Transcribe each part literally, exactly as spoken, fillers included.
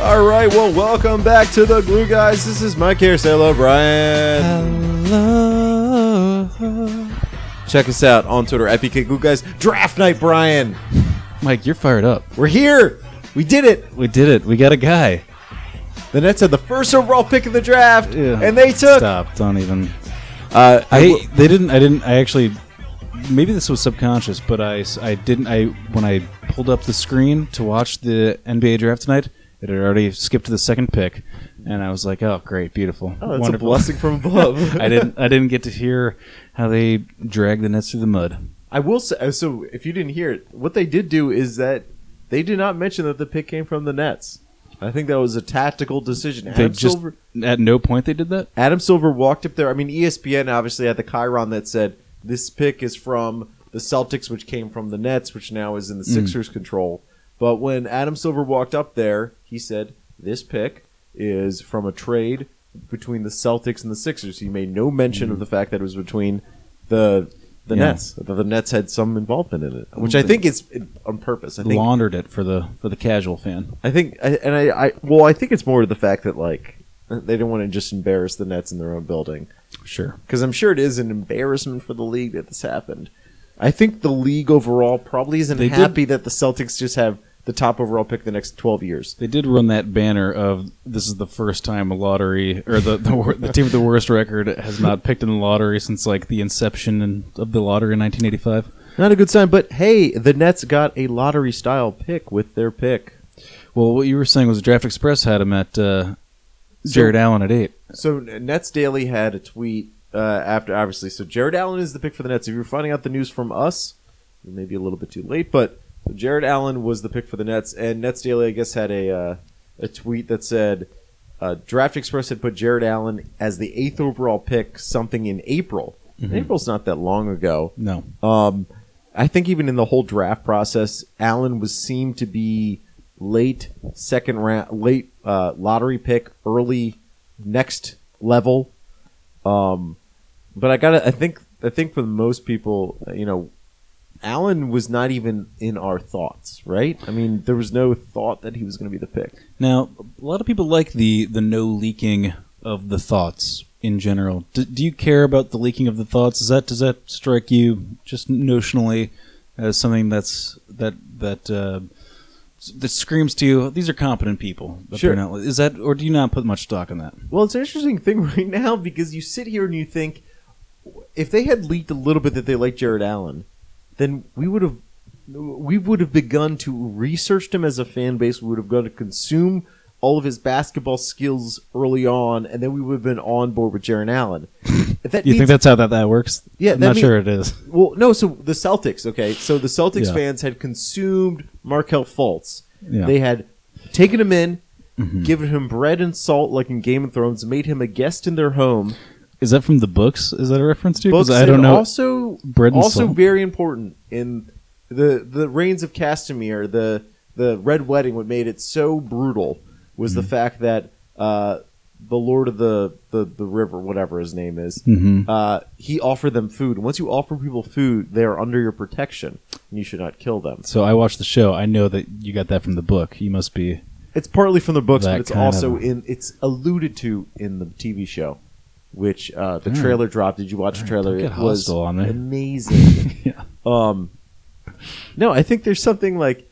All right, well, welcome back to the Glue Guys. This is Mike here. Say hello, Brian. Hello. Check us out on Twitter at B K Glue Guys. Draft night, Brian. Mike, you're fired up. We're here. We did it. We did it. We got a guy. The Nets had the first overall pick in the draft, yeah, and they took. Stop! Don't even. Uh, I w- they didn't. I didn't. I actually. Maybe this was subconscious, but I, I didn't. I when I pulled up the screen to watch the N B A draft tonight, it had already skipped to the second pick, and I was like, "Oh, great, beautiful, oh, that's wonderful, a blessing from above." I didn't. I didn't get to hear how they dragged the Nets through the mud. I will say. So, if you didn't hear it, what they did do is that they did not mention that the pick came from the Nets. I think that was a tactical decision. Adam they just, Silver, at no point they did that? Adam Silver walked up there. I mean, E S P N obviously had the chyron that said, this pick is from the Celtics, which came from the Nets, which now is in the Sixers' mm. control. But when Adam Silver walked up there, he said, this pick is from a trade between the Celtics and the Sixers. He made no mention mm. of the fact that it was between the the yeah. Nets. The, the Nets had some involvement in it, which I think is on purpose. I think laundered it for the for the casual fan. I think, and I, I well, I think it's more to the fact that like they didn't want to just embarrass the Nets in their own building. Sure, because I'm sure it is an embarrassment for the league that this happened. I think the league overall probably isn't they happy did. that the Celtics just have the top overall pick the next twelve years. They did run that banner of this is the first time a lottery or the the, the team with the worst record has not picked in the lottery since like the inception of the lottery in nineteen eighty-five. Not a good sign, but hey, the Nets got a lottery style pick with their pick. Well, what you were saying was Draft Express had him at uh, Jarrett so, Allen at eight. So Nets Daily had a tweet uh, after obviously. So Jarrett Allen is the pick for the Nets. If you're finding out the news from us, maybe a little bit too late, but. So Jarrett Allen was the pick for the Nets, and Nets Daily, I guess, had a uh, a tweet that said uh, Draft Express had put Jarrett Allen as the eighth overall pick something in April. Mm-hmm. April's not that long ago. No. Um, I think even in the whole draft process, Allen was seemed to be late second round, late uh, lottery pick, early next level. Um, but I gotta, I think, I think for most people, you know. Allen was not even in our thoughts, right? I mean, there was no thought that he was going to be the pick. Now, a lot of people like the, the no leaking of the thoughts in general. Do, do you care about the leaking of the thoughts? Is that does that strike you just notionally as something that's that that uh, that screams to you? These are competent people. Sure. Not, is that or do you not put much stock in that? Well, it's an interesting thing right now because you sit here and you think if they had leaked a little bit that they liked Jarrett Allen. Then we would have, we would have begun to research him as a fan base. We would have gone to consume all of his basketball skills early on, and then we would have been on board with Jarrett Allen. That you means, think that's how that, that works? Yeah, I'm not means, sure it is. Well, no. So the Celtics, okay. So the Celtics yeah. fans had consumed Markelle Fultz. Yeah. They had taken him in, mm-hmm. given him bread and salt like in Game of Thrones, made him a guest in their home. Is that from the books? Is that a reference to? Books I don't and know. Also, Bread and also salt. Very important in the the reigns of Castamere. The the Red Wedding, what made it so brutal was mm-hmm. the fact that uh, the Lord of the, the, the River, whatever his name is, mm-hmm. uh, he offered them food. And once you offer people food, they are under your protection, and you should not kill them. So I watched the show. I know that you got that from the book. You must be. It's partly from the books, but it's also of... in. It's alluded to in the T V show. Which uh, the All trailer right. dropped. Did you watch All the trailer? Right, it was on amazing. yeah. um, no, I think there's something like...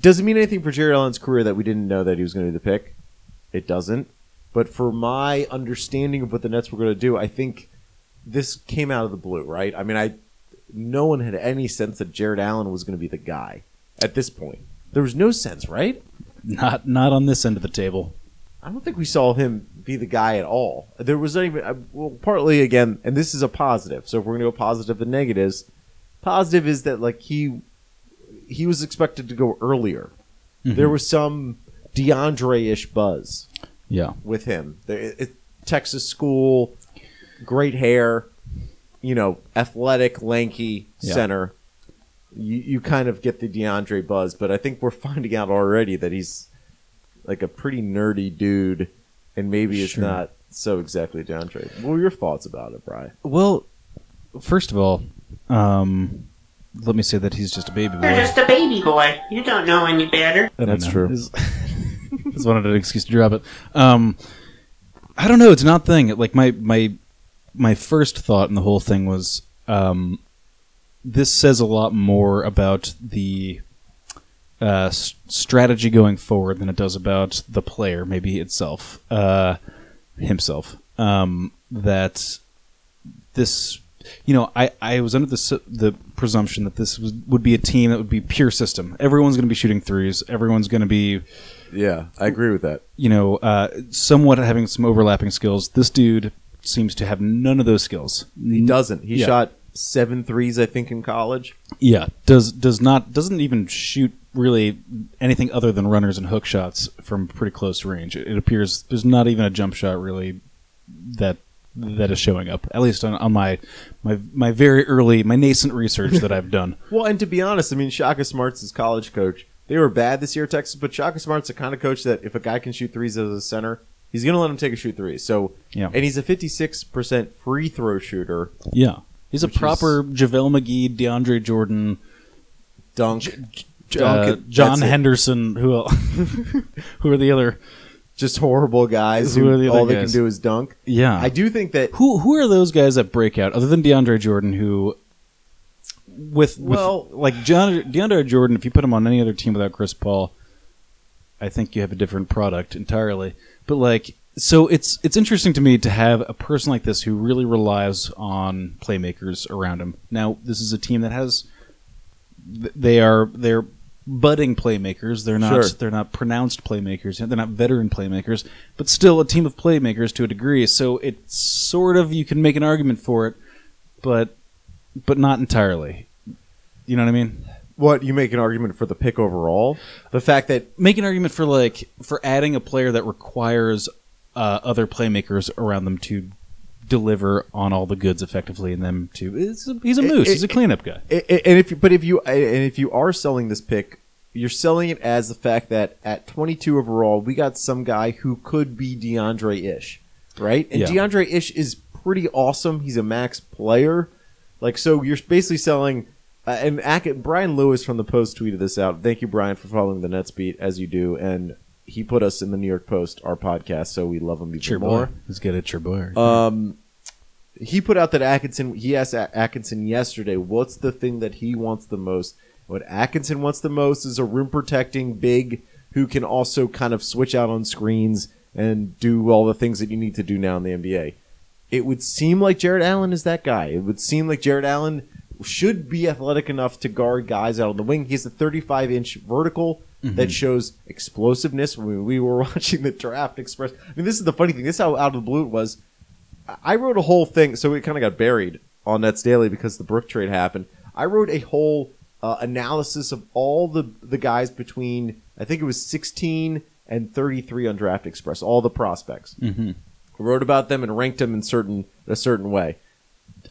Does it mean anything for Jarrett Allen's career that we didn't know that he was going to be the pick? It doesn't. But for my understanding of what the Nets were going to do, I think this came out of the blue, right? I mean, I no one had any sense that Jarrett Allen was going to be the guy at this point. There was no sense, right? Not, not on this end of the table. I don't think we saw him be the guy at all. There was not even, well, partly again, and this is a positive. So if we're going to go positive and negatives, positive is that like he he was expected to go earlier. Mm-hmm. There was some DeAndre-ish buzz, yeah, with him. There, it, it, Texas school, great hair, you know, athletic, lanky yeah. center. You you kind of get the DeAndre buzz, but I think we're finding out already that he's. Like a pretty nerdy dude, and maybe it's sure. not so exactly DeAndre. What were your thoughts about it, Bri? Well, first of all, um, let me say that he's just a baby boy. You're just a baby boy. You don't know any better. That's know. true. just wanted an excuse to drop it. Um, I don't know. It's not thing. Like my my my first thought in the whole thing was, um, this says a lot more about the uh, strategy going forward than it does about the player, maybe itself, uh, himself. Um, that this, you know, I, I was under the the presumption that this was, would be a team that would be pure system. Everyone's going to be shooting threes. Everyone's going to be. Yeah, I agree with that. You know, uh, somewhat having some overlapping skills. This dude seems to have none of those skills. He doesn't. He yeah. shot seven threes, I think, in college. Yeah, does does not doesn't even shoot really anything other than runners and hook shots from pretty close range. It, it appears there's not even a jump shot really that that is showing up, at least on, on my my my very early, my nascent research that I've done. Well, and to be honest, I mean, Shaka Smart's his college coach. They were bad this year, Texas, but Shaka Smart's the kind of coach that if a guy can shoot threes as a center, he's going to let him take a shoot three. So, yeah. And he's a fifty-six percent free throw shooter. Yeah. He's a proper is... JaVale McGee, DeAndre Jordan, Dunk, J- J- uh, Dunk John Henderson, who else? Who are the other... Just horrible guys who, who the all they guys? Can do is dunk. Yeah. I do think that... Who who are those guys that break out, other than DeAndre Jordan, who... With, well, with, like, John, DeAndre Jordan, if you put him on any other team without Chris Paul, I think you have a different product entirely. But, like, so it's it's interesting to me to have a person like this who really relies on playmakers around him. Now, this is a team that has... They are... they're. budding playmakers. They're not sure. They're not pronounced playmakers. They're not veteran playmakers, but still a team of playmakers to a degree. So it's sort of, you can make an argument for it, but but not entirely. You know what I mean? What, you make an argument for the pick overall? The fact that... Make an argument for like for adding a player that requires uh, other playmakers around them to deliver on all the goods effectively, and them to he's a, he's a moose, it, it, he's a cleanup guy. It, it, and if you, but if you and if you are selling this pick, you're selling it as the fact that at twenty-two overall, we got some guy who could be DeAndre Ish, right? And yeah. DeAndre Ish is pretty awesome. He's a max player, like so. You're basically selling. Uh, and Ac- Brian Lewis from the Post tweeted this out. Thank you, Brian, for following the Nets beat as you do, and he put us in the New York Post, our podcast, so we love him even Cheer more. Boy. Let's get it, your boy. Um, he put out that Atkinson, he asked Atkinson yesterday, what's the thing that he wants the most? What Atkinson wants the most is a rim-protecting big who can also kind of switch out on screens and do all the things that you need to do now in the N B A. It would seem like Jarrett Allen is that guy. It would seem like Jarrett Allen should be athletic enough to guard guys out on the wing. He has a thirty-five inch vertical mm-hmm. that shows explosiveness. When we were watching the Draft Express, I mean, this is the funny thing. This is how out of the blue it was. I wrote a whole thing, so it kind of got buried on Nets Daily because the Brook trade happened. I wrote a whole uh, analysis of all the the guys between, I think it was sixteen and thirty-three on Draft Express, all the prospects. Mm-hmm. I wrote about them and ranked them in certain a certain way.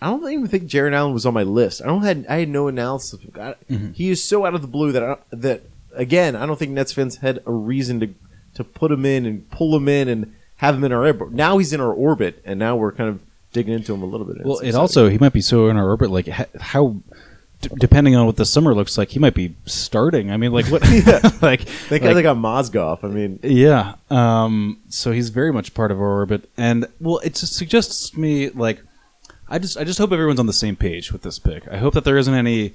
I don't even think Jarrett Allen was on my list. I don't had I had no analysis. I, mm-hmm. He is so out of the blue that I, that again I don't think Nets fans had a reason to to put him in and pull him in and have him in our orbit. Now he's in our orbit, and now we're kind of digging into him a little bit. Well, it also he might be so in our orbit. Like how, d- depending on what the summer looks like, he might be starting. I mean, like what? yeah. like they got like, they got Mozgov. I mean, yeah. Um. So he's very much part of our orbit, and well, it suggests to me like. I just I just hope everyone's on the same page with this pick. I hope that there isn't any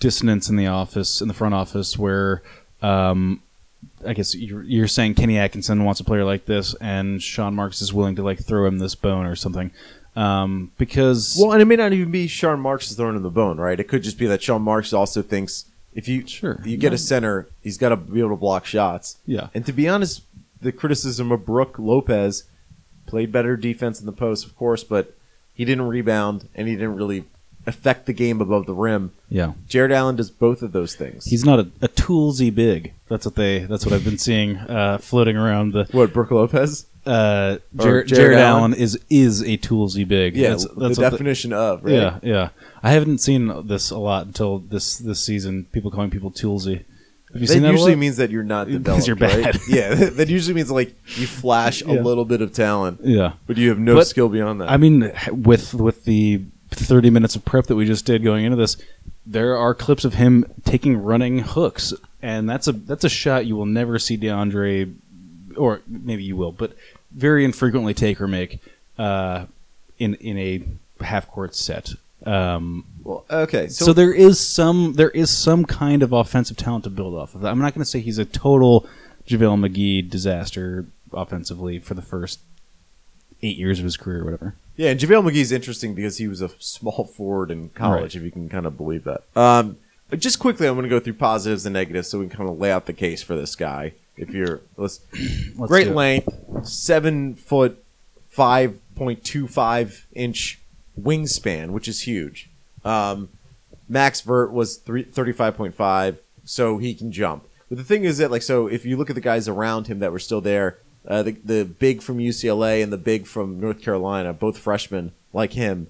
dissonance in the office, in the front office, where um, I guess you're, you're saying Kenny Atkinson wants a player like this, and Sean Marks is willing to like throw him this bone or something. Um, because well, and it may not even be Sean Marks is throwing him the bone, right? It could just be that Sean Marks also thinks if you sure. you get no. a center, he's got to be able to block shots. Yeah, and to be honest, the criticism of Brook Lopez played better defense in the post, of course, but. He didn't rebound, and he didn't really affect the game above the rim. Yeah, Jarrett Allen does both of those things. He's not a, a toolsy big. That's what they. That's what I've been seeing uh, floating around the. What Brook Lopez? Uh, Jar- Jarrett, Jarrett Allen is is a toolsy big. Yeah, that's, that's the definition the, of. Right? Yeah, yeah. I haven't seen this a lot until this this season. People calling people toolsy. Have you that seen that usually means that you're not developed, you're bad. Right? Yeah, that usually means like you flash yeah. a little bit of talent, yeah, but you have no but, skill beyond that. I mean, with with the thirty minutes of prep that we just did going into this, there are clips of him taking running hooks, and that's a that's a shot you will never see DeAndre or maybe you will, but very infrequently take or make uh, in in a half court set. Um, well, okay. So, so there is some there is some kind of offensive talent to build off of. I'm not going to say he's a total JaVale McGee disaster offensively for the first eight years of his career or whatever. Yeah, and JaVale McGee's interesting because he was a small forward in college, right, if you can kind of believe that. Um, just quickly, I'm going to go through positives and negatives so we can kind of lay out the case for this guy. If you're let's, let's great length, seven foot, five point two five inch wingspan, which is huge. Um, Max vert was thirty-five point five, so he can jump. But the thing is that, like, so if you look at the guys around him that were still there, uh, the the big from U C L A and the big from North Carolina, both freshmen like him,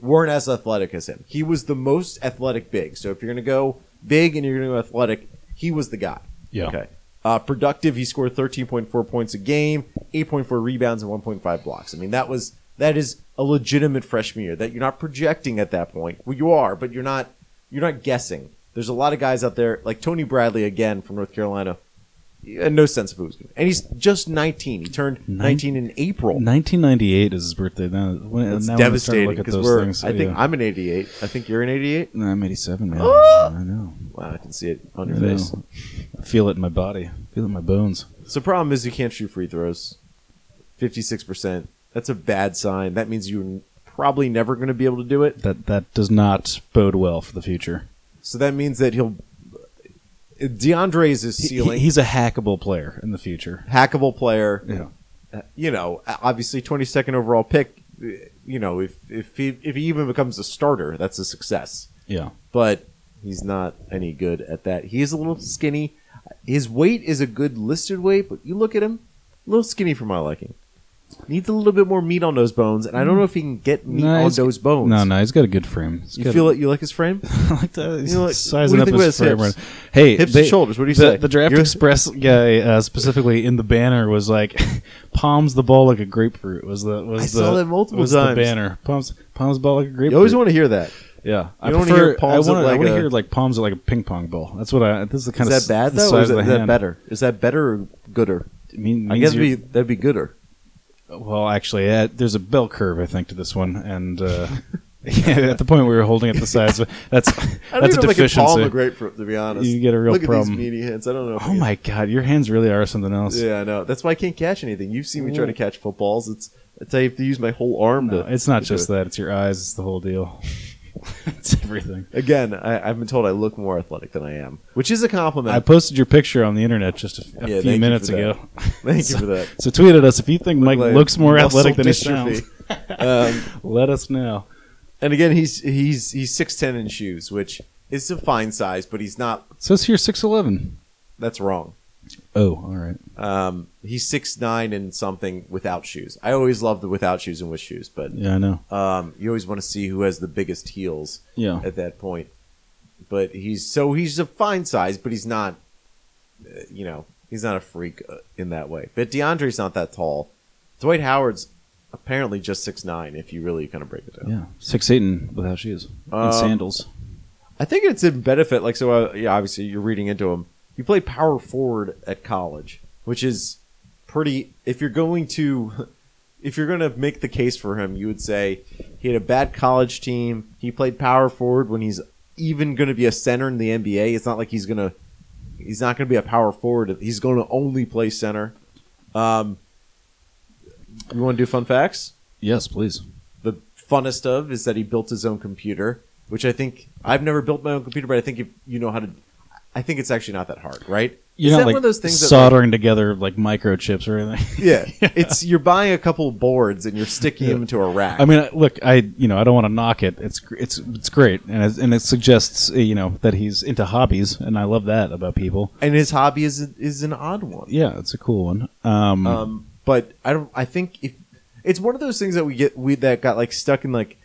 weren't as athletic as him. He was the most athletic big. So if you're going to go big and you're going to go athletic, he was the guy. Yeah. Okay. Uh, productive, he scored thirteen point four points a game, eight point four rebounds, and one point five blocks. I mean, that was that is a legitimate freshman year that you're not projecting at that point. Well, you are, but you're not you're not guessing. There's a lot of guys out there, like Tony Bradley, again, from North Carolina, no sense of who he's going to. And he's just nineteen. He turned nineteen in April. nineteen ninety-eight is his birthday. Now, it's now devastating because we're, things, so, I think yeah. I'm an eighty-eight. I think you're an eighty-eight? No, I'm eighty-seven, man. Oh! I know. Wow, I can see it on your I face. I feel it in my body. I feel it in my bones. So the problem is you can't shoot free throws. fifty-six percent. That's a bad sign. That means you're probably never going to be able to do it. That that does not bode well for the future. So that means that he'll – DeAndre is his ceiling. He, he's a hackable player in the future. Hackable player. Yeah. You know, obviously twenty-second overall pick, you know, if, if, he, if he even becomes a starter, that's a success. Yeah. But he's not any good at that. He is a little skinny. His weight is a good listed weight, but you look at him, a little skinny for my liking. Needs a little bit more meat on those bones, and I don't know if he can get meat no, on those bones. No, no, he's got a good frame. He's you feel it? Like, you like his frame? I like that. He's you know, like, sizing up his frame. Hips? Hey, hips they, and shoulders. What do you the, say? The Draft You're Express guy uh, specifically in the banner was like, palms the ball like a grapefruit. Was the was I the, saw that multiple was times. The banner palms palms the ball like a grapefruit. You always want to hear that. Yeah, I want to hear palms. I want like to hear like palms are like a ping pong ball. That's what I. This is the kind is of. Is that bad though? Or is that, is that better? Is that better or gooder? I mean, I guess that'd be gooder. Well, actually, uh, there's a bell curve, I think, to this one, and uh, yeah, at the point we were holding it the size, but that's I don't that's even a deficiency. Like a palm of grapefruit, to be honest. You get a real Look problem. Look at these meaty hands. I don't know. If oh my God, your hands really are something else. Yeah, I know. That's why I can't catch anything. You've seen me Ooh. try to catch footballs. It's it's how you have to use my whole arm. No, to it's not to just it. that. It's your eyes. It's the whole deal. It's everything. Again, I, I've been told I look more athletic than I am, which is a compliment. I posted your picture on the internet just a, a yeah, few minutes ago. Thank so, you for that. So tweet at us if you think look Mike like looks more athletic than dystrophy. He sounds. um, Let us know. And again, he's he's he's six ten in shoes, which is a fine size, but he's not. It says here six eleven. That's wrong. Oh, all right. Um, he's six nine and something without shoes. I always love the without shoes and with shoes, but yeah, I know. Um, you always want to see who has the biggest heels. Yeah. At that point, but he's so he's a fine size, but he's not. Uh, you know, he's not a freak uh, in that way. But DeAndre's not that tall. Dwight Howard's apparently just six nine. If you really kind of break it down, yeah, six eight and without shoes um, and sandals. I think it's a benefit. Like so, uh, yeah. Obviously, you're reading into him. You play power forward at college, which is pretty. If you're going to, if you're going to make the case for him, you would say he had a bad college team. He played power forward when he's even going to be a center in the N B A. It's not like he's gonna, he's not going to be a power forward. He's going to only play center. Um, you want to do fun facts? Yes, please. The funnest of is that he built his own computer, which I think I've never built my own computer, but I think if you know how to. I think it's actually not that hard, right? You're Is not that like one of those things soldering that, like, together like microchips or anything. Yeah, yeah, it's you're buying a couple boards and you're sticking yeah. them into a rack. I mean, look, I you know I don't want to knock it. It's it's it's great, and it, and it suggests you know that he's into hobbies, and I love that about people. And his hobby is is an odd one. Yeah, it's a cool one. Um, um but I don't. I think if it's one of those things that we get we that got like stuck in like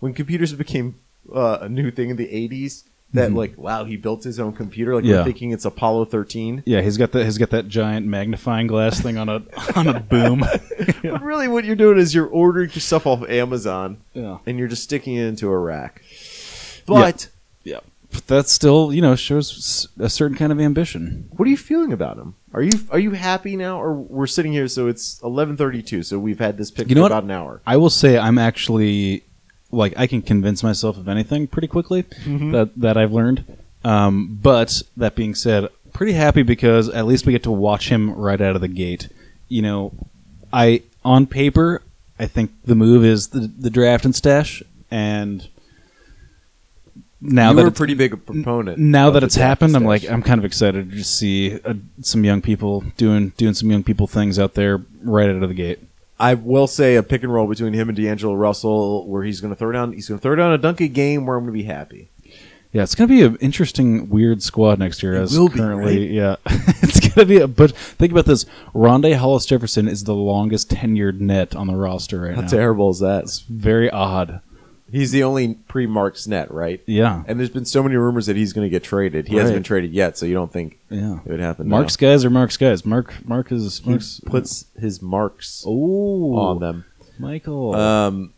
when computers became uh, a new thing in the eighties. That mm-hmm. like wow he built his own computer like yeah. we're thinking it's Apollo thirteen. Yeah, he's got that he's got that giant magnifying glass thing on a on a boom. Yeah. But really, what you're doing is you're ordering your stuff off Amazon, yeah. and you're just sticking it into a rack. But yeah. Yeah. But that still, you know, shows a certain kind of ambition. What are you feeling about him? Are you are you happy now? Or we're sitting here, so it's eleven thirty-two, so we've had this pick you know for about an hour. I will say I'm actually, like, I can convince myself of anything pretty quickly mm-hmm. that, that I've learned. Um, but that being said, pretty happy because at least we get to watch him right out of the gate. You know, I on paper, I think the move is the, the draft and stash, and... Now you that were a pretty big a proponent. Now that it's happened, I'm like, I'm kind of excited to see uh, some young people doing doing some young people things out there right out of the gate. I will say a pick and roll between him and D'Angelo Russell, where he's going to throw down, he's going to throw down a dunk a game, where I'm going to be happy. Yeah, it's going to be an interesting, weird squad next year. It as will currently, be, right? Yeah, it's going to be. A, but think about this: Rondae Hollis-Jefferson is the longest tenured Net on the roster right How now. How terrible is that? It's very odd. He's the only pre-Marks Net, right? Yeah. And there's been so many rumors that he's going to get traded. He right. hasn't been traded yet, so you don't think yeah. it would happen. Marks now. guys are Marks guys. Mark Mark is Marks puts his marks Ooh, on them. Michael. Um,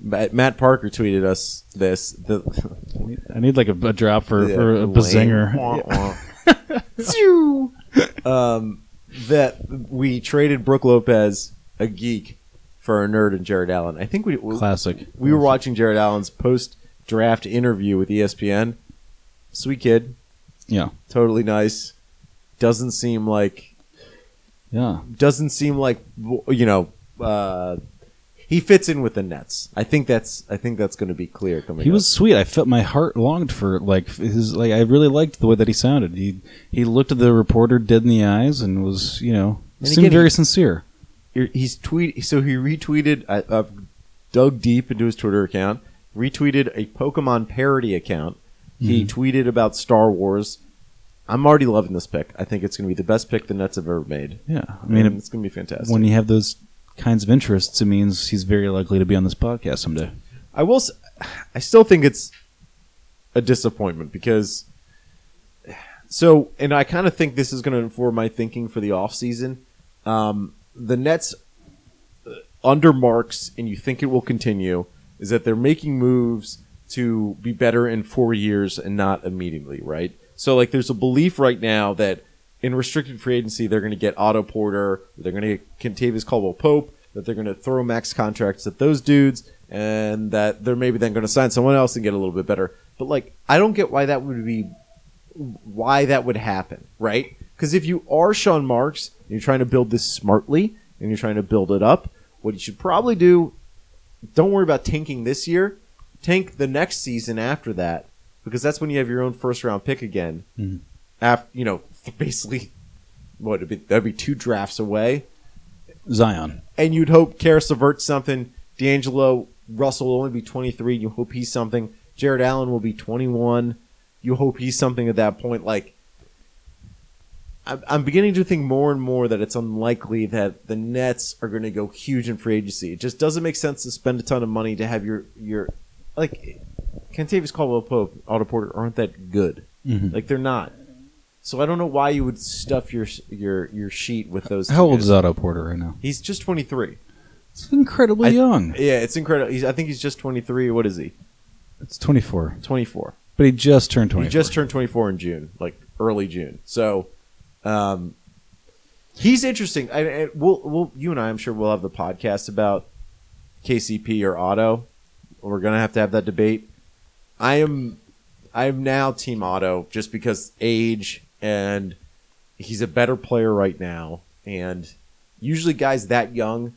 Matt Parker tweeted us this. The, I need like a, a drop for, yeah, for a bazinger. um, that we traded Brook Lopez, a geek, for a nerd and Jarrett Allen. I think we classic. We, we were watching Jarrett Allen's post-draft interview with E S P N. Sweet kid. Yeah. Totally nice. Doesn't seem like. Yeah. Doesn't seem like you know. Uh, he fits in with the Nets. I think that's. I think that's going to be clear coming. He up. was sweet. I felt my heart longed for like his. Like I really liked the way that he sounded. He he looked at the reporter dead in the eyes and was you know and seemed again, very he, sincere. He's tweet so he retweeted. I, I've dug deep into his Twitter account. Retweeted a Pokemon parody account. Mm-hmm. He tweeted about Star Wars. I'm already loving this pick. I think it's going to be the best pick the Nets have ever made. Yeah, I mean it, it's going to be fantastic. When you have those kinds of interests, it means he's very likely to be on this podcast someday. I will. I still think it's a disappointment because. So, and I kind of think this is going to inform my thinking for the offseason. Um. The Nets under Marks, and you think it will continue, is that they're making moves to be better in four years and not immediately, right? So, like, there's a belief right now that in restricted free agency, they're going to get Otto Porter, they're going to get Kentavious Caldwell Pope, that they're going to throw max contracts at those dudes, and that they're maybe then going to sign someone else and get a little bit better. But, like, I don't get why that would be, why that would happen, right? Because if you are Sean Marks, and you're trying to build this smartly, and you're trying to build it up, what you should probably do, don't worry about tanking this year. Tank the next season after that, because that's when you have your own first-round pick again. Mm-hmm. After, you know, basically, what, that'd be, that'd be two drafts away. Zion. And you'd hope Karis LeVert's something. D'Angelo Russell will only be twenty-three. You hope he's something. Jarrett Allen will be twenty-one. You hope he's something at that point. Like, I'm beginning to think more and more that it's unlikely that the Nets are going to go huge in free agency. It just doesn't make sense to spend a ton of money to have your your like Kentavious Caldwell Pope, Otto Porter aren't that good. Mm-hmm. Like they're not. So I don't know why you would stuff your your your sheet with those. How old guys. Is Otto Porter right now? He's just twenty-three. It's incredibly I, young. Yeah, it's incredible. He's, I think he's just twenty-three. What is he? It's twenty-four. twenty-four. But he just turned twenty-four. He just turned twenty-four in June, like early June. So. Um, he's interesting. I, I we'll, we'll, you and I, I'm sure we'll have the podcast about K C P or Otto. We're gonna have to have that debate. I am, I am now Team Otto just because age and he's a better player right now. And usually guys that young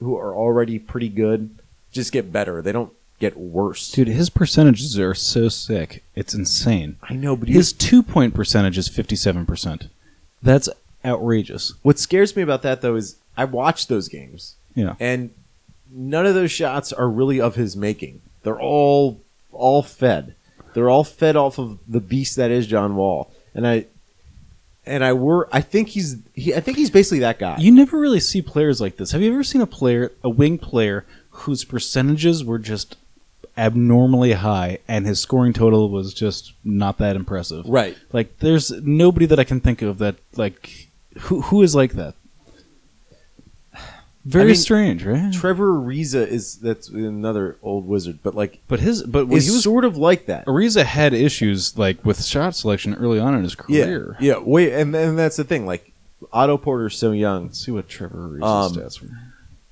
who are already pretty good just get better. They don't get worse. Dude, his percentages are so sick. It's insane. I know, but his two point percentage is fifty-seven percent. That's outrageous. What scares me about that, though, is I watched those games. Yeah. And none of those shots are really of his making. They're all all fed. They're all fed off of the beast that is John Wall. And I and I were I think he's he, I think he's basically that guy. You never really see players like this. Have you ever seen a player, a wing player whose percentages were just abnormally high and his scoring total was just not that impressive? Right. Like there's nobody that I can think of that like who who is like that. Very I mean, strange, right? Trevor Ariza is that's another old Wizard, but like, but his but when he was sort of like that. Ariza had issues like with shot selection early on in his career. Yeah, yeah. Wait, and and that's the thing. Like Otto Porter's so young. Let's see what Trevor Ariza's um, stats were.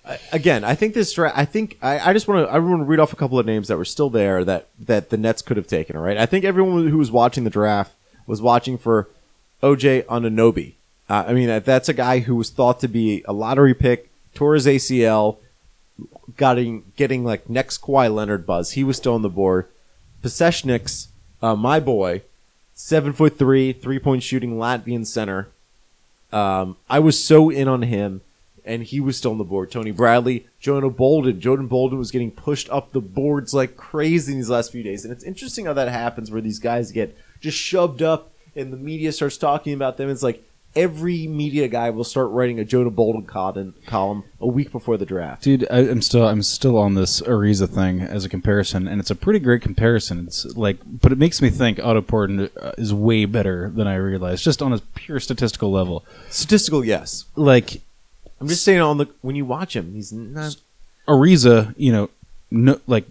I, again, I think this draft. I think I, I just want to. I want to read off a couple of names that were still there that that the Nets could have taken. All right, I think everyone who was watching the draft was watching for O J Anunoby. Uh, I mean, that's a guy who was thought to be a lottery pick. Tore his A C L, got in, getting like next Kawhi Leonard buzz. He was still on the board. Pasechniks, uh, my boy, seven foot three, three point shooting Latvian center. Um, I was so in on him, and he was still on the board. Tony Bradley, Jonah Bolden. Jonah Bolden was getting pushed up the boards like crazy in these last few days, and it's interesting how that happens, where these guys get just shoved up, and the media starts talking about them. It's like. Every media guy will start writing a Jonah Bolden column a week before the draft. Dude, I, I'm still I'm still on this Ariza thing as a comparison, and it's a pretty great comparison. It's like, but it makes me think Otto Porter is way better than I realized, just on a pure statistical level. Statistical, yes. Like, I'm just saying on the when you watch him, he's not Ariza. You know, no, like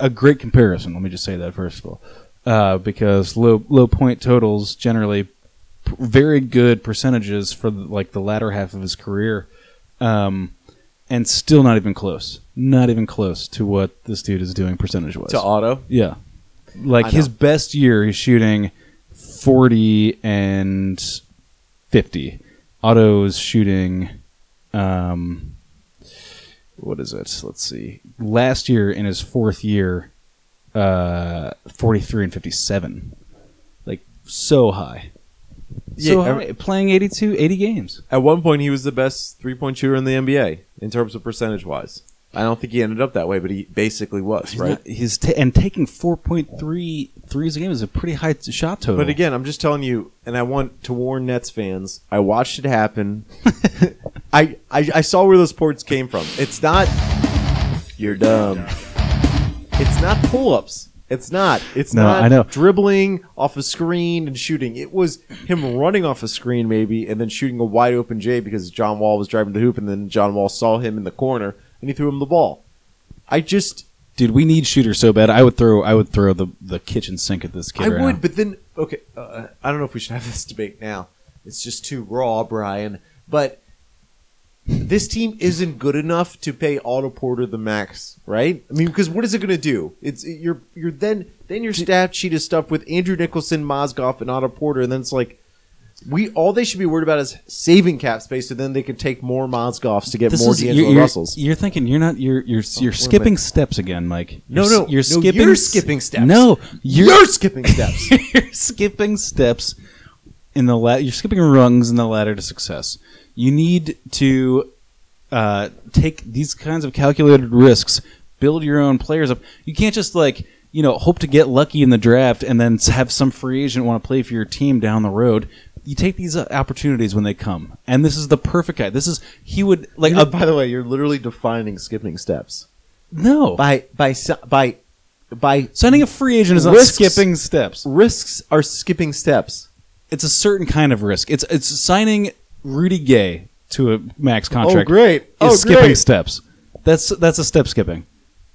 a great comparison. Let me just say that first of all, uh, because low low point totals generally. Very good percentages for the, like the latter half of his career, um, and still not even close. Not even close to what this dude is doing percentage-wise. To Otto? Yeah. Like his best year, he's shooting forty and fifty. Otto's shooting, um, what is it? Let's see. Last year in his fourth year, uh, forty-three and fifty-seven. Like so high. So yeah, every, playing eighty-two, eighty games. At one point, he was the best three-point shooter in the N B A in terms of percentage-wise. I don't think he ended up that way, but he basically was, he's right? Not, he's t- and taking four point three threes a game is a pretty high t- shot total. But again, I'm just telling you, and I want to warn Nets fans, I watched it happen. I, I I saw where those ports came from. It's not... You're dumb. It's not pull-ups. It's not. It's no, not I know. Dribbling off a screen and shooting. It was him running off a screen maybe and then shooting a wide open J because John Wall was driving the hoop and then John Wall saw him in the corner and he threw him the ball. I just Dude, we need shooters so bad. I would throw I would throw the, the kitchen sink at this kid. I right would, now. But then okay, uh, I don't know if we should have this debate now. It's just too raw, Brian, but this team isn't good enough to pay Otto Porter the max, right? I mean, because what is it going to do? It's you're you're then then your stat sheet is stuffed with Andrew Nicholson, Mozgov, and Otto Porter, and then it's like we all they should be worried about is saving cap space, so then they can take more Mozgovs to get this more is, D'Angelo you're, Russells. You're thinking you're not you're you're you're oh, skipping steps again, Mike. You're, no, no, you're no, skipping you're skipping steps. No, you're, you're skipping steps. You're skipping steps in the la- You're skipping rungs in the ladder to success. You need to uh, take these kinds of calculated risks, build your own players up. You can't just, like, you know, hope to get lucky in the draft and then have some free agent want to play for your team down the road. You take these opportunities when they come. And this is the perfect guy. This is, he would, like... Uh, by the way, you're literally defining skipping steps. No. By, by, by, by... Signing a free agent is not skipping steps. Risks are skipping steps. It's a certain kind of risk. It's, it's signing... Rudy Gay to a max contract. Oh, great. Is oh, skipping great. Steps. That's that's a step skipping.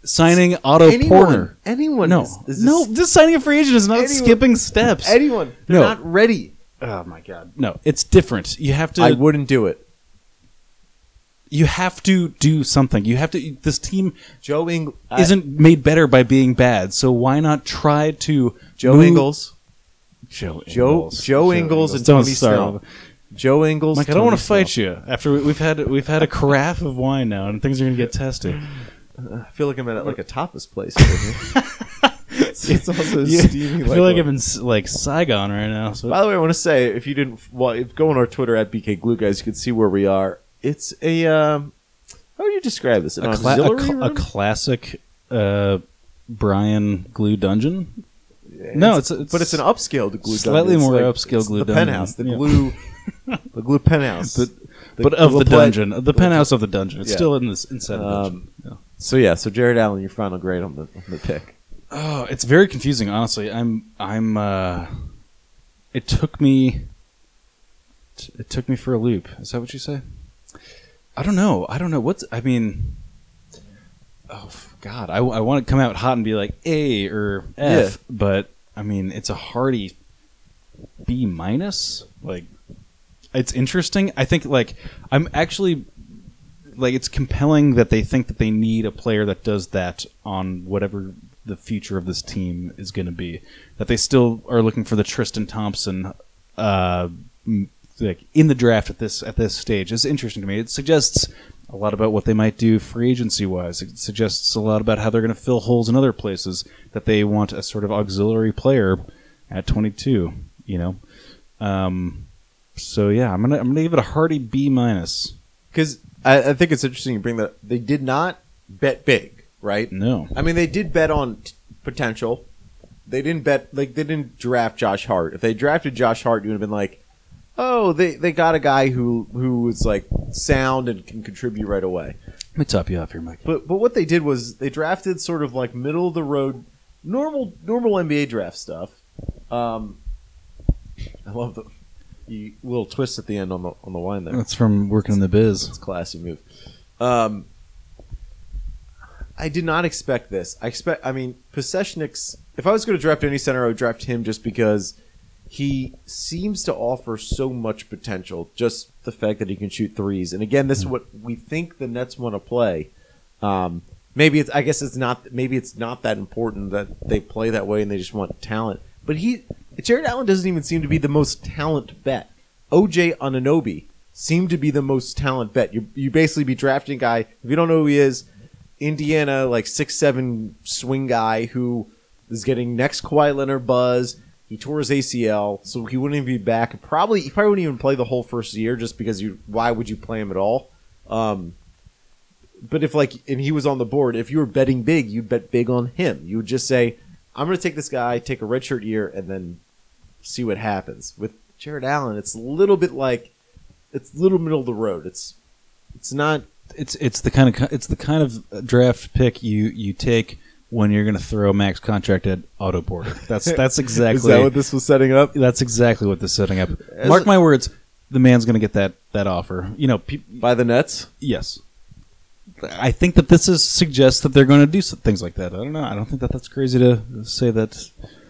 Signing Otto anyone, Porter. Anyone. No, is, is no. This, just signing a free agent is not anyone, skipping steps. Anyone. They're no. not ready. Oh, my God. No, it's different. You have to. I wouldn't do it. You have to do something. You have to. This team Joe Ingles isn't I, made better by being bad, so why not try to. Joe move, Ingles. Joe Ingles. Joe, Joe Ingles and Tony Snell. Joe Ingles. Mike, I don't want to fight you after we've had we've had a carafe of wine now, and things are going to get testy. I feel like I'm at like a tapas place. it's, it's also yeah, steaming. I feel like, like I'm in like Saigon right now. So. By the way, I want to say if you didn't, well, if go on our Twitter at B K Glue Guys, you can see where we are. It's a um, how would you describe this? An a, cla- a, cl- a classic uh, Brian Glue dungeon. Yeah, no, it's, it's, it's but it's an upscaled glue. Slightly dungeon. More like, upscale glue. The dungeon. Penthouse, the yeah. glue, the glue penthouse, the, the, but of the dungeon, play, the penthouse of the dungeon. It's yeah. still in this inside um, the dungeon. Yeah. So yeah, so Jarrett Allen, your final grade on the on the pick. Oh, it's very confusing, honestly. I'm I'm. Uh, it took me. It took me for a loop. Is that what you say? I don't know. I don't know. What's, I mean, oh, God, I, I want to come out hot and be like A or F, yeah. But, I mean, it's a hearty B minus. Like, it's interesting. I think, like, I'm actually, like, it's compelling that they think that they need a player that does that on whatever the future of this team is going to be. That they still are looking for the Tristan Thompson, uh, like, in the draft at this at this stage is interesting to me. It suggests a lot about what they might do free agency-wise. It suggests a lot about how they're going to fill holes in other places, that they want a sort of auxiliary player at twenty-two, you know? Um, so, yeah, I'm going to I'm gonna give it a hearty B minus. Because I, I think it's interesting you bring that up. They did not bet big, right? No. I mean, they did bet on t- potential. They didn't bet, like, they didn't draft Josh Hart. If they drafted Josh Hart, you would have been like, oh, they, they got a guy who who is like sound and can contribute right away. Let me top you off here, Mike. But but what they did was they drafted sort of like middle of the road, normal normal N B A draft stuff. Um, I love the you, little twist at the end on the on the line there. That's from working in the biz. It's a classy move. Um, I did not expect this. I expect. I mean, Posešnik's. If I was going to draft any center, I would draft him just because. He seems to offer so much potential, just the fact that he can shoot threes. And again, this is what we think the Nets want to play. Um, maybe it's, I guess it's not, maybe it's not that important that they play that way and they just want talent. But he, Jarrett Allen doesn't even seem to be the most talent bet. O J Anunoby seemed to be the most talent bet. You you basically be drafting a guy, if you don't know who he is, Indiana, like six seven swing guy who is getting next Kawhi Leonard buzz. He tore his A C L, so he wouldn't even be back. Probably, he probably wouldn't even play the whole first year, just because you. Why would you play him at all? Um, but if like, and he was on the board. If you were betting big, you'd bet big on him. You would just say, "I'm going to take this guy, take a redshirt year, and then see what happens." With Jarrett Allen, it's a little bit like, it's a little middle of the road. It's, it's not. It's it's the kind of it's the kind of draft pick you you take. When you're going to throw max contract at Otto Porter. That's that's exactly... Is that what this was setting up? That's exactly what this is setting up. As Mark a, my words, the man's going to get that, that offer. You know, pe- By the Nets? Yes. I think that this is suggests that they're going to do some things like that. I don't know. I don't think that that's crazy to say that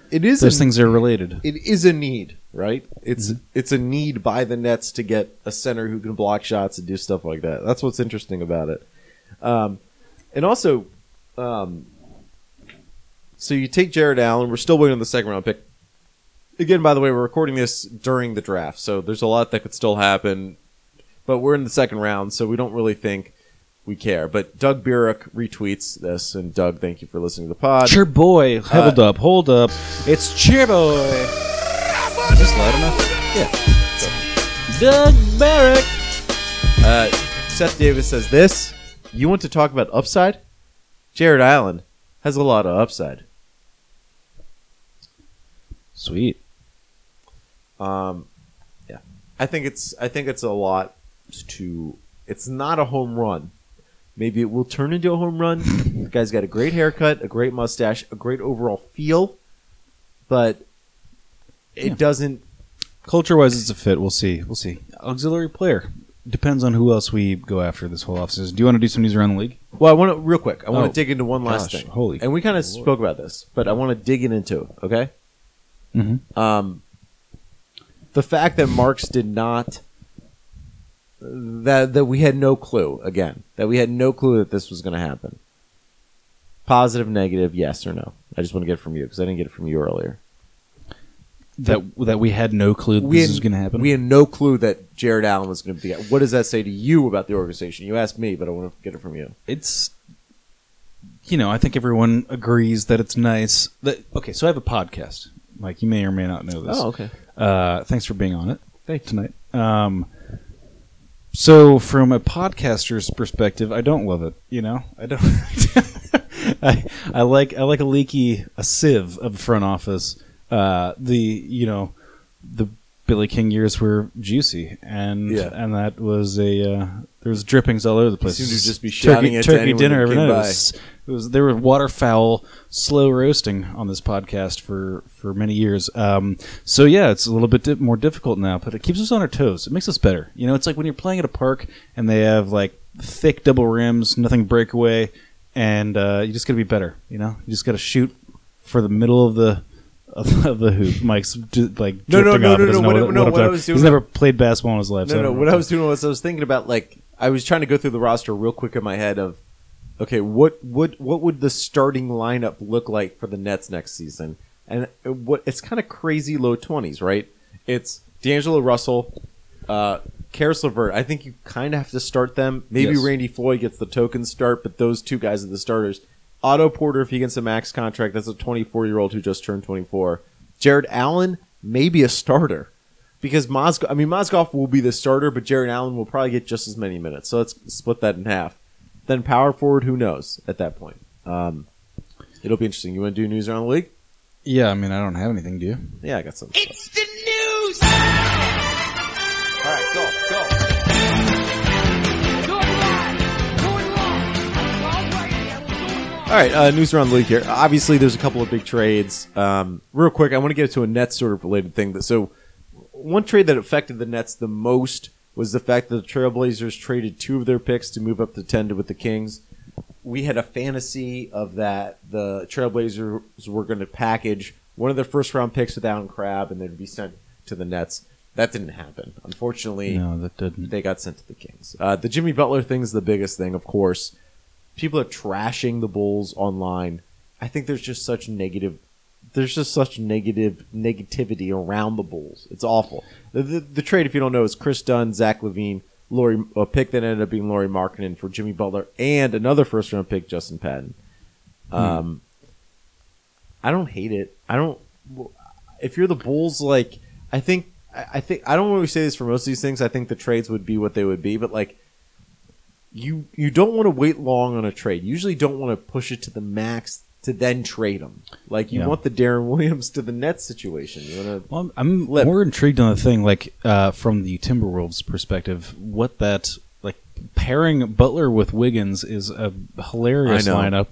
it is those a, things are related. It is a need, right? It's mm-hmm. It's a need by the Nets to get a center who can block shots and do stuff like that. That's what's interesting about it. Um, and also... Um, So you take Jarrett Allen. We're still waiting on the second round pick. Again, by the way, we're recording this during the draft, so there's a lot that could still happen. But we're in the second round, so we don't really think we care. But Doug Burek retweets this, and Doug, thank you for listening to the pod. Cheer boy. Hold uh, up. Hold up. It's cheer boy. Is this loud enough? Yeah. So. Doug Burek. Uh, Seth Davis says this. You want to talk about upside? Jarrett Allen has a lot of upside. Sweet. Um, yeah, I think it's I think it's a lot to. It's not a home run. Maybe it will turn into a home run. The guy's got a great haircut, a great mustache, a great overall feel, but it yeah. doesn't. Culture-wise, it's a fit. We'll see. We'll see. Auxiliary player depends on who else we go after this whole offseason. Do you want to do some news around the league? Well, I want to real quick. I oh, want to dig into one last gosh, thing. Holy and we kind of spoke about this, but I want to dig in into it. Okay. Mm-hmm. Um, the fact that Marks did not that that we had no clue again that we had no clue that this was going to happen. Positive, negative, yes or no? I just want to get it from you because I didn't get it from you earlier. That that we had no clue that this had, was going to happen? We had no clue that Jarrett Allen was going to be... What does that say to you about the organization? You asked me, but I want to get it from you. It's... You know, I think everyone agrees that it's nice. That, okay, so I have a podcast. Mike, you may or may not know this. Oh, okay. Uh, thanks for being on it. Thank you. Tonight. Um, so, from a podcaster's perspective, I don't love it, you know? I don't... I, I like I like a leaky... A sieve of the front office... Uh, the you know, the Billy King years were juicy, and yeah. and that was a uh, there was drippings all over the place. It seemed to just be shouting turkey, at turkey dinner every night. It was, it It was there were waterfowl slow roasting on this podcast for, for many years. Um, so yeah, it's a little bit di- more difficult now, but it keeps us on our toes. It makes us better. You know, it's like when you're playing at a park and they have like thick double rims, nothing breakaway, and uh, you just got to be better. You know, you just got to shoot for the middle of the of, of the hoop. Mike's just, like no no no no no what, what, no what, what I was doing. He's never played basketball in his life. No so no, what I was doing was I was thinking about like I was trying to go through the roster real quick in my head of. Okay, what would what would the starting lineup look like for the Nets next season? And what it's kind of crazy low twenties, right? It's D'Angelo Russell, uh, Karis LeVert. I think you kind of have to start them. Maybe yes. Randy Floyd gets the token start, but those two guys are the starters. Otto Porter, if he gets a max contract, that's a twenty-four-year-old who just turned twenty-four. Jarrett Allen, maybe a starter. Because Mozgov, I mean, Mozgov will be the starter, but Jarrett Allen will probably get just as many minutes. So let's split that in half. Then power forward, who knows at that point? Um, it'll be interesting. You want to do news around the league? Yeah, I mean, I don't have anything, do you? Yeah, I got some. It's stuff. The news! All right, go, go. All right, uh, news around the league here. Obviously, there's a couple of big trades. Um, real quick, I want to get to a Nets sort of related thing. So one trade that affected the Nets the most was the fact that the Trailblazers traded two of their picks to move up to ten with the Kings. We had a fantasy of that the Trailblazers were going to package one of their first-round picks with Allen Crabbe, and they'd be sent to the Nets. That didn't happen. Unfortunately, no, that didn't. They got sent to the Kings. Uh, the Jimmy Butler thing is the biggest thing, of course. People are trashing the Bulls online. I think there's just such negative... There's just such negative negativity around the Bulls. It's awful. The, the, the trade, if you don't know, is Chris Dunn, Zach LaVine, Laurie, a pick that ended up being Lauri Markkanen for Jimmy Butler, and another first-round pick, Justin Patton. Um, hmm. I don't hate it. I don't. If you're the Bulls, like I think, I think I don't really say this for most of these things. I think the trades would be what they would be, but like. You you don't want to wait long on a trade. You usually don't want to push it to the max to then trade them. Like, you yeah. want the Darren Williams to the Nets situation. You want to well, I'm flip. More intrigued on the thing, like, uh, from the Timberwolves perspective, what that, like, pairing Butler with Wiggins is a hilarious lineup.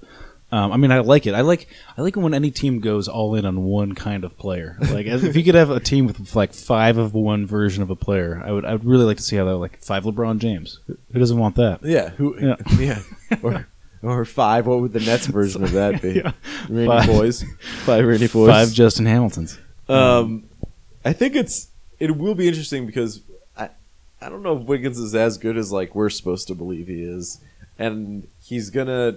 Um, I mean, I like it. I like I like when any team goes all in on one kind of player. Like, if you could have a team with like five of one version of a player, I would. I would really like to see how that. Like five LeBron James. Who doesn't want that? Yeah. Who? Yeah. yeah. Or, or five. What would the Nets version of that be? yeah. Randy five. Boys. Five Randy Boys. Five Justin Hamiltons. Um, I think it's it will be interesting because I I don't know if Wiggins is as good as like we're supposed to believe he is, and he's gonna.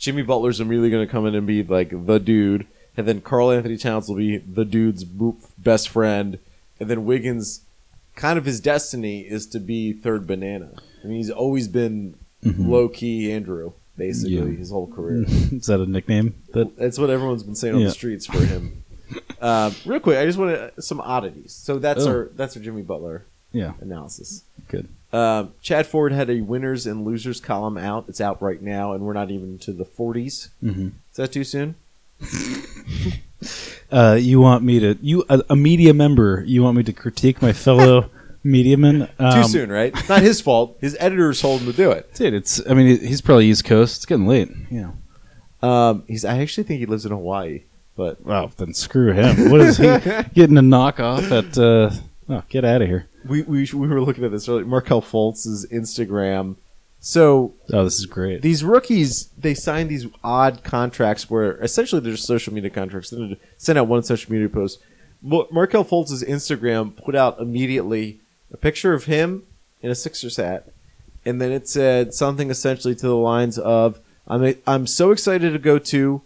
Jimmy Butler's really going to come in and be like the dude, and then Karl Anthony Towns will be the dude's best friend, and then Wiggins, kind of his destiny is to be third banana. I mean, he's always been mm-hmm. low-key Andrew, basically, yeah. his whole career. Is that a nickname? That... That's what everyone's been saying on yeah. the streets for him. uh, real quick, I just want to, some oddities. So that's oh. our that's our Jimmy Butler yeah. analysis. Good. Uh, Chad Ford had a winners and losers column out. It's out right now, and we're not even to the forties. Mm-hmm. Is that too soon? uh, you want me to you a, a media member? You want me to critique my fellow mediaman? Um, too soon, right? Not his fault. His editors told him to do it. Dude, it's. I mean, he's probably East Coast. It's getting late. You know, um, he's. I actually think he lives in Hawaii. But well, then screw him. What is he getting a knockoff at? Uh, oh, get out of here. We we we were looking at this earlier. Markelle Fultz's Instagram. So oh, this is great. These rookies, they sign these odd contracts where essentially they're just social media contracts. They send out one social media post. Markelle Fultz's Instagram put out immediately a picture of him in a Sixers hat, and then it said something essentially to the lines of, "I'm a, I'm so excited to go to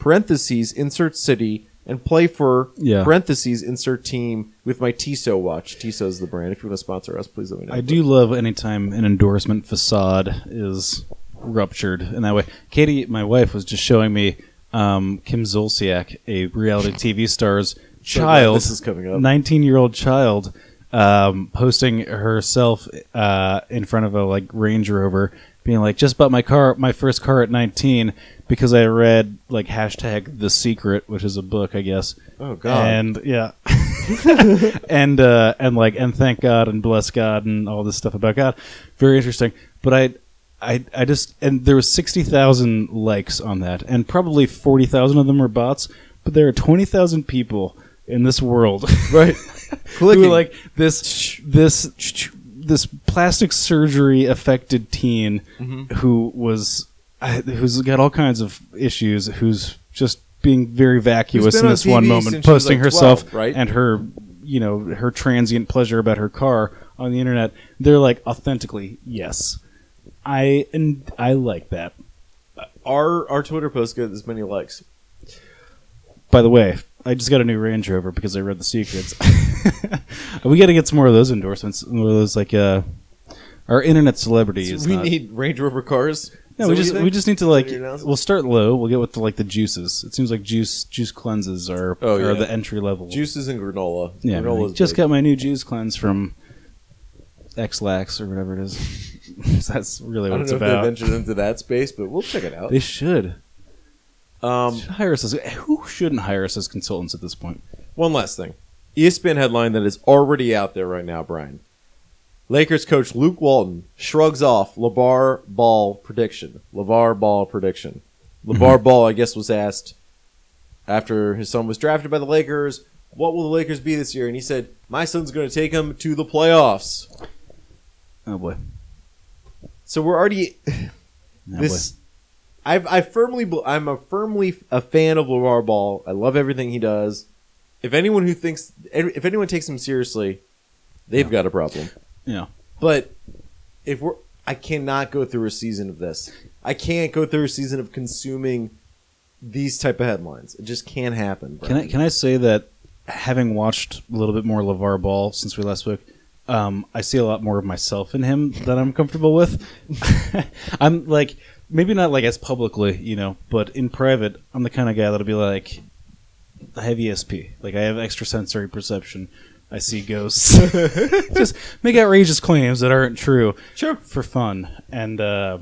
parentheses insert city." And play for, yeah. parentheses, insert team with my Tissot watch. Tissot's the brand. If you want to sponsor us, please let me know. I do love any time an endorsement facade is ruptured in that way. Katie, my wife, was just showing me um, Kim Zolciak, a reality T V star's child, this is coming up. nineteen-year-old child, um, posting herself uh, in front of a like Range Rover, being like, just bought my car, my first car at nineteen, because I read like hashtag The Secret, which is a book, I guess. Oh God! And yeah, and uh, and like and thank God and bless God and all this stuff about God. Very interesting. But I I I just and there was sixty thousand likes on that, and probably forty thousand of them are bots. But there are twenty thousand people in this world, right? Who are like this this this plastic surgery affected teen mm-hmm. who was who's got all kinds of issues, who's just being very vacuous in this one moment, posting like herself twelve, right? and her you know her transient pleasure about her car on the internet. They're like authentically yes. I and I like that. Our our Twitter posts get as many likes. By the way, I just got a new Range Rover because I read the secrets. We got to get some more of those endorsements. More of those like uh, our internet celebrities. So we not, need Range Rover cars. No, we just we just need to like we'll start low. We'll get with the, like the juices. It seems like juice juice cleanses are oh, yeah. are the entry level juices and granola. Yeah, granola. Like, just big. Got my new juice cleanse from X-Lax or whatever it is. That's really what it's about. I don't know if they ventured into that space, but we'll check it out. They should. Um, should hire us as, who shouldn't hire us as consultants at this point? One last thing. E S P N headline that is already out there right now, Brian. Lakers coach Luke Walton shrugs off LaVar Ball prediction. LaVar Ball prediction. LaVar Ball, I guess, was asked after his son was drafted by the Lakers, what will the Lakers be this year? And he said, my son's going to take him to the playoffs. Oh, boy. So we're already this. I I firmly I'm a firmly a fan of LaVar Ball. I love everything he does. If anyone who thinks if anyone takes him seriously, they've yeah. got a problem. Yeah. But if we're I cannot go through a season of this. I can't go through a season of consuming these type of headlines. It just can't happen. Brian. Can I can I say that having watched a little bit more LaVar Ball since we last spoke. Um, I see a lot more of myself in him that I'm comfortable with. I'm like, maybe not like as publicly, you know, but in private, I'm the kind of guy that'll be like, I have E S P. Like, I have extrasensory perception. I see ghosts. Just make outrageous claims that aren't true. Sure. For fun. And, uh,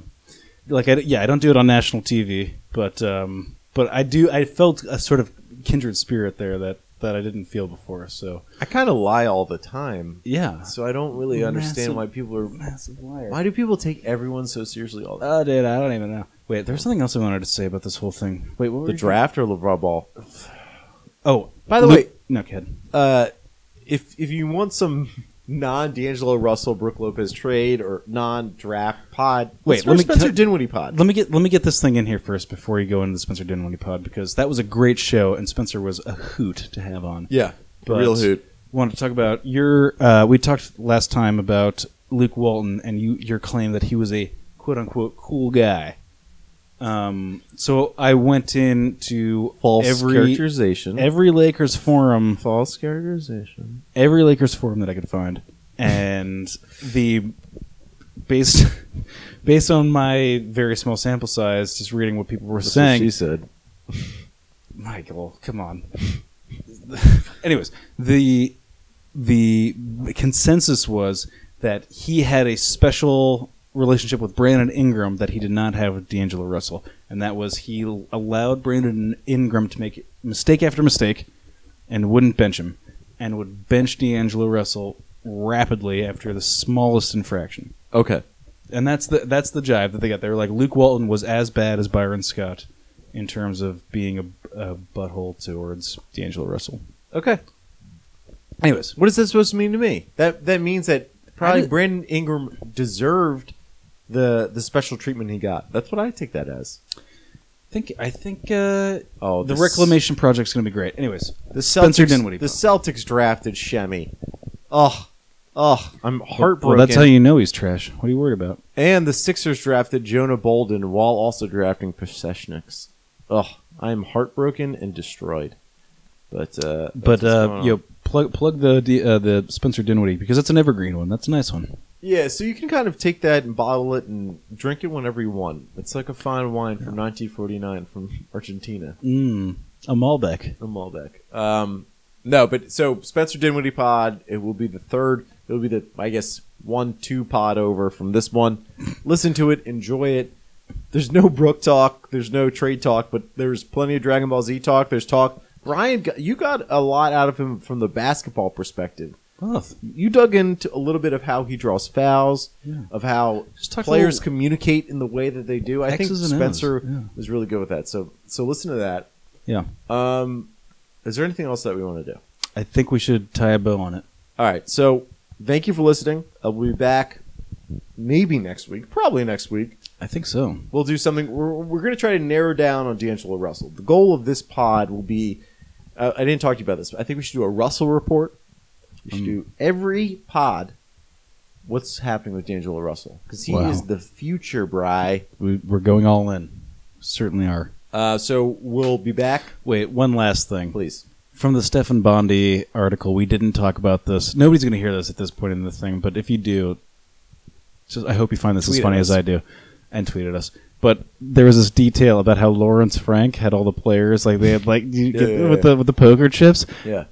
like, I, yeah, I don't do it on national T V, but, um, but I do, I felt a sort of kindred spirit there that, that I didn't feel before, so I kind of lie all the time. Yeah, so I don't really massive, understand why people are massive liar. Why do people take everyone so seriously all the time? Oh, dude, I don't even know. Wait, there's something else I wanted to say about this whole thing. Wait, what? The were draft talking? Or LaVar Ball? Oh, by the Luke, way, no kid. Uh, if if you want some non D'Angelo Russell, Brook Lopez trade or non draft pod, wait, let me Spencer t- Dinwiddie pod. Let me get let me get this thing in here first before you go into the Spencer Dinwiddie pod because that was a great show and Spencer was a hoot to have on. Yeah, but real hoot. Wanted to talk about your. Uh, we talked last time about Luke Walton and you, your claim that he was a quote unquote cool guy. Um, so I went into false every, characterization, every Lakers forum, false characterization, every Lakers forum that I could find, and the based based on my very small sample size, just reading what people were That's saying. What she said, Michael, come on. Anyways, the the consensus was that he had a special relationship with Brandon Ingram that he did not have with D'Angelo Russell, and that was he allowed Brandon Ingram to make mistake after mistake and wouldn't bench him and would bench D'Angelo Russell rapidly after the smallest infraction. Okay. And that's the that's the jive that they got. They were like, Luke Walton was as bad as Byron Scott in terms of being a, a butthole towards D'Angelo Russell. Okay. Anyways. What is that supposed to mean to me? That, that means that probably Brandon Ingram deserved the the special treatment he got. That's what I take that as. I think I think uh, oh, the, the reclamation project's going to be great. Anyways, the Celtics, Spencer Dinwiddie. The Celtics drafted Shemi. Oh, oh, I'm heartbroken. Well, that's how you know he's trash. What are you worried about? And the Sixers drafted Jonah Bolden while also drafting Possesniks. Oh, I'm heartbroken and destroyed. But uh, but uh, yo, plug plug the uh, the Spencer Dinwiddie because that's an evergreen one. That's a nice one. Yeah, so you can kind of take that and bottle it and drink it whenever you want. It's like a fine wine from nineteen forty-nine from Argentina. Mmm, a Malbec. A Malbec. Um, no, but so Spencer Dinwiddie pod. It will be the third. It will be the I guess one two pod over from this one. Listen to it, enjoy it. There's no Brook talk. There's no trade talk, but there's plenty of Dragon Ball Z talk. There's talk. Brian, you got a lot out of him from the basketball perspective. Oh, you dug into a little bit of how he draws fouls, yeah. of how players little... communicate in the way that they do. I X's think Spencer yeah. was really good with that. So so listen to that. Yeah. Um, is there anything else that we want to do? I think we should tie a bow on it. All right. So thank you for listening. I'll be back maybe next week, probably next week. I think so. We'll do something. We're, we're going to try to narrow down on D'Angelo Russell. The goal of this pod will be uh, – I didn't talk to you about this, but I think we should do a Russell report. You should um, do every pod. What's happening with D'Angelo Russell? Because he wow. is the future, Bri. We, we're going all in. Certainly are. Uh, so we'll be back. Wait, one last thing, please. From the Stephan Bondi article, we didn't talk about this. Nobody's going to hear this at this point in the thing, but if you do, just I hope you find this tweet as funny us. as I do, and tweet at us. But there was this detail about how Lawrence Frank had all the players like they had like you get, yeah, yeah, with yeah. the with the poker chips. Yeah.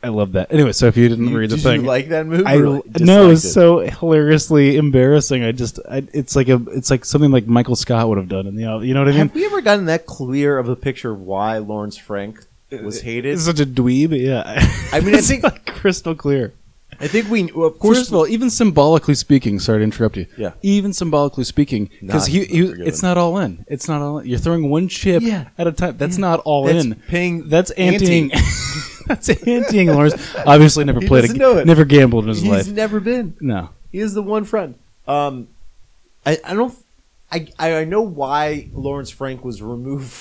I love that. Anyway, so if you didn't you, read the did thing, you like that movie? I, no, it was it. so hilariously embarrassing. I just, I, it's like a, it's like something like Michael Scott would have done in the, you know what I mean? Have we ever gotten that clear of a picture of why Lawrence Frank was hated? It's such a dweeb. Yeah, I mean, I think like crystal clear. I think we, well, of course, first of all, even symbolically speaking. Sorry to interrupt you. Yeah. Even symbolically speaking, because he, he it's not all in. It's not all in. You're throwing one chip yeah. at a time. That's yeah. not all that's in. Paying, that's anteing. That's anteing Lawrence. Obviously, never played it. Know it. Never gambled in his He's life. He's never been. No. He is the one friend. Um, I, I don't. I I know why Lawrence Frank was removed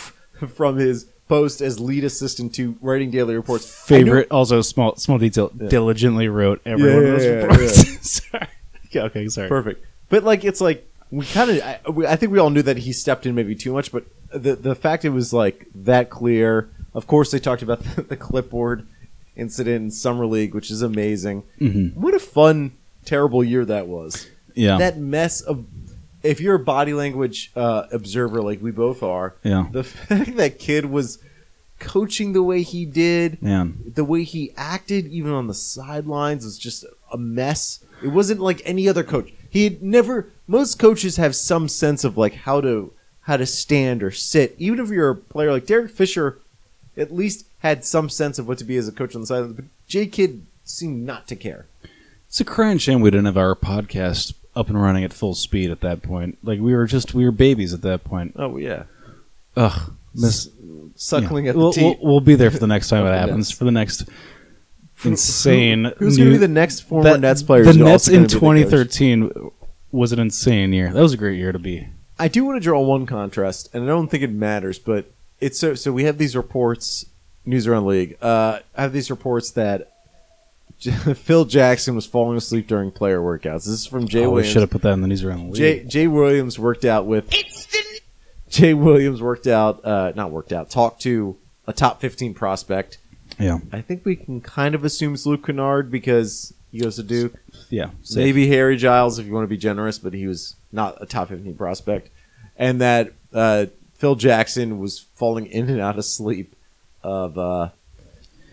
from his post as lead assistant to writing daily reports. Favorite. Also, small small detail. Yeah. Diligently wrote every yeah, one of those yeah, reports. Yeah. Sorry. Okay, okay. Sorry. Perfect. But like, it's like we kind of. I, I think we all knew that he stepped in maybe too much, but the the fact it was like that clear. Of course, they talked about the clipboard incident in Summer League, which is amazing. Mm-hmm. What a fun, terrible year that was. Yeah. That mess of... If you're a body language uh, observer like we both are, yeah. the fact that kid was coaching the way he did, Man. the way he acted, even on the sidelines, was just a mess. It wasn't like any other coach. He had never... Most coaches have some sense of like how to how to stand or sit. Even if you're a player like Derek Fisher... at least had some sense of what to be as a coach on the sidelines, but J. Kidd seemed not to care. It's a crying shame we didn't have our podcast up and running at full speed at that point. Like, we were just, we were babies at that point. Oh, yeah. Ugh. Miss, Suckling yeah. at the we'll, teat. We'll, we'll be there for the next time it happens, for the next insane... Who, who's going to be the next former that, Nets player? The Nets in twenty thirteen was an insane year. That was a great year to be. I do want to draw one contrast, and I don't think it matters, but... It's so so. We have these reports, News Around the League. Uh, I have these reports that Phil Jackson was falling asleep during player workouts. This is from Jay oh, Williams. We should have put that in the News Around the League. Jay, Jay Williams worked out with. Instant. Jay Williams worked out, uh, not worked out. Talked to a top fifteen prospect. Yeah, I think we can kind of assume it's Luke Kennard because he goes to Duke. Yeah, safe. Maybe Harry Giles if you want to be generous, but he was not a top fifteen prospect, and that. Uh, Phil Jackson was falling in and out of sleep of uh,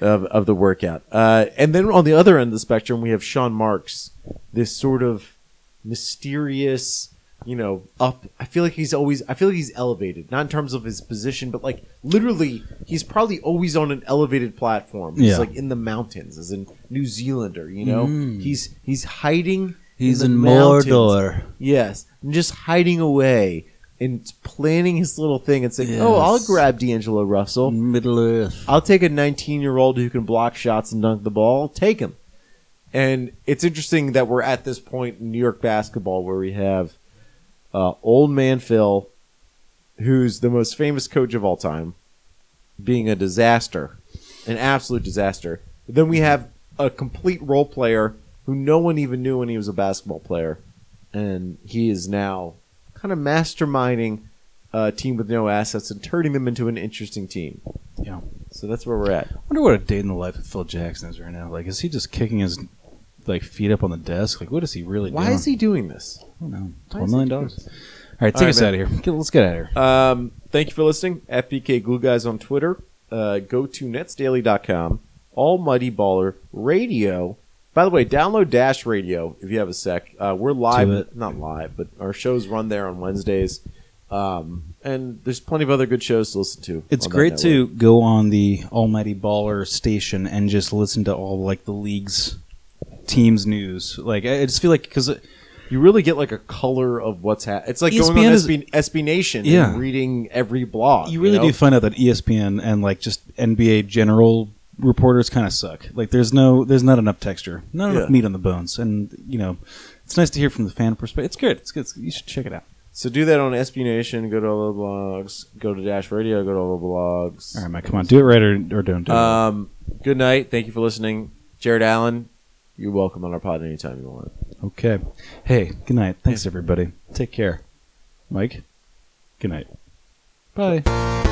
of, of the workout. Uh, and then on the other end of the spectrum, we have Sean Marks, this sort of mysterious, you know, up. I feel like he's always – I feel like he's elevated, not in terms of his position, but like literally he's probably always on an elevated platform. He's yeah. like in the mountains as a New Zealander, you know. Mm. He's he's hiding He's in, in Mordor. Yes, and just hiding away. And planning his little thing and saying, yes. oh, I'll grab D'Angelo Russell. Middle Earth. I'll take a nineteen-year-old who can block shots and dunk the ball. Take him. And it's interesting that we're at this point in New York basketball where we have uh, old man Phil, who's the most famous coach of all time, being a disaster, an absolute disaster. But then we have a complete role player who no one even knew when he was a basketball player, and he is now... kind of masterminding a team with no assets and turning them into an interesting team. Yeah. So that's where we're at. I wonder what a day in the life of Phil Jackson is right now. Like, is he just kicking his like feet up on the desk? Like, what is he really Why doing? Why is he doing this? I don't know. twelve million dollars. All right, take All right, us man. out of here. Let's get out of here. Um, thank you for listening. At B K Glue Guys on Twitter. Uh, go to nets daily dot com. Almighty Baller Radio. By the way, download Dash Radio if you have a sec. Uh, we're live, not live, but our shows run there on Wednesdays. Um, and there's plenty of other good shows to listen to. It's great to go on the Almighty Baller station and just listen to all like the league's teams news. Like I just feel like because you really get like a color of what's happening. It's like E S P N going on is, S B Nation yeah. and reading every blog. You really you know? do find out that E S P N and like just N B A general reporters kind of suck. Like there's no there's not enough texture, not yeah. enough meat on the bones, and you know it's nice to hear from the fan perspective. It's good. It's good. You should check it out. So do that on S B Nation. Go to all the blogs. Go to Dash Radio. Go to all the blogs. All right, Mike. Come on, do it right or, or don't do um, it. Good night. Thank you for listening, Jarrett Allen. You're welcome on our pod anytime you want. Okay. Hey. Good night. Thanks everybody. Take care, Mike. Good night. Bye.